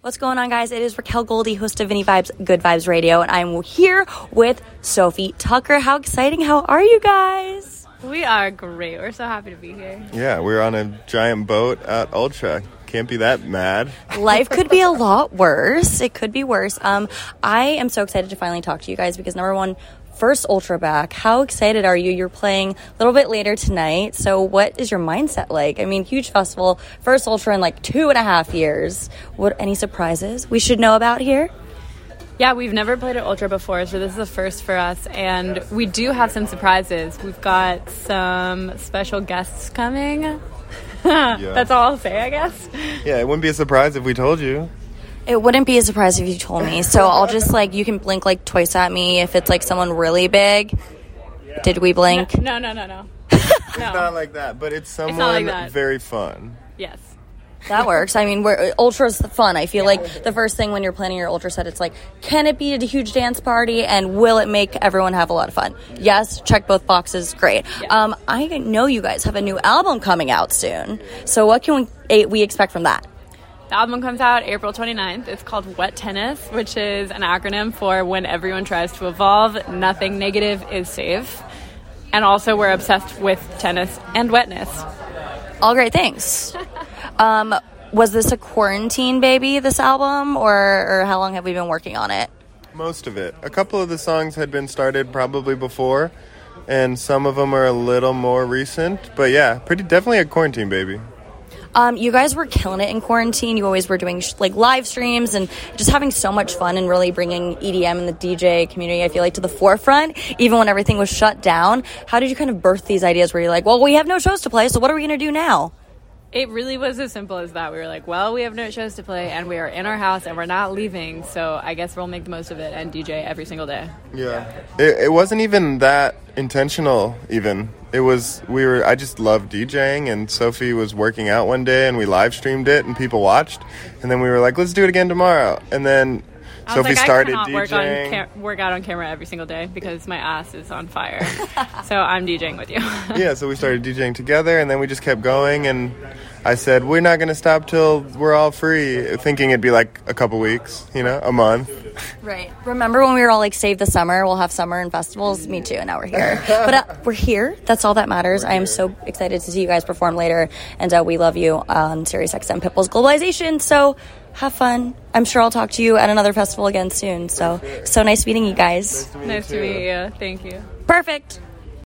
What's going on, guys? It is Raquel Goldie, host of Vinny Vibes, Good Vibes Radio, and I'm here with Sophie Tucker. How exciting. How are you guys? We are great. We're so happy to be here. Yeah, we're on a giant boat at Ultra. Can't be that mad. Life could be a lot worse. It could be worse. I am so excited to finally talk to you guys because, number one, first Ultra back. How excited are you? You're playing a little bit later tonight. So what is your mindset like? I mean, huge festival. First Ultra in like 2.5 years. Any surprises we should know about here? Yeah, we've never played at Ultra before, so this is a first for us. And we do have some surprises. We've got some special guests coming. That's all I'll say, I guess. Yeah, it wouldn't be a surprise if we told you. It wouldn't be a surprise if you told me. So I'll just, like, you can blink, like, twice at me if it's, like, someone really big. Yeah. Did we blink? No. It's not like that, but it's someone very fun. Yes. That works. I mean, Ultra's fun. I feel like the first thing when you're planning your Ultra set, it's like, can it be a huge dance party, and will it make everyone have a lot of fun? Yes, check both boxes. Great. Yeah. I know you guys have a new album coming out soon. So what can we expect from that? The album comes out April 29th. It's called Wet Tennis, which is an acronym for When Everyone Tries to Evolve, Nothing Negative is Safe. And also, we're obsessed with tennis and wetness. All great things. Was this a quarantine baby, this album, or how long have we been working on it? Most of it. A couple of the songs had been started probably before, and some of them are a little more recent. But yeah, definitely a quarantine baby. You guys were killing it in quarantine. You always were doing like live streams and just having so much fun and really bringing EDM and the DJ community, I feel like, to the forefront, even when everything was shut down. How did you kind of birth these ideas where you're like, well, we have no shows to play, so what are we going to do now? It really was as simple as that. We were like, well, we have no shows to play, and we are in our house, and we're not leaving, so I guess we'll make the most of it and DJ every single day. Yeah. It wasn't even that intentional, even. I just loved DJing, and Sophie was working out one day, and we live streamed it, and people watched, and then we were like, let's do it again tomorrow, and then Sophie started DJing. I work out on camera every single day because my ass is on fire. So I'm DJing with you. Yeah, so we started DJing together, and then we just kept going, and I said, we're not going to stop till we're all free, thinking it'd be like a couple weeks, a month. Right. Remember when we were all like, save the summer, we'll have summer and festivals? Me too, and now we're here. But we're here. That's all that matters. I am so excited to see you guys perform later, and we love you on Sirius XM Pitbull's Globalization, so have fun. I'm sure I'll talk to you at another festival again soon. So nice meeting you guys. Nice to meet you. Thank you. Perfect.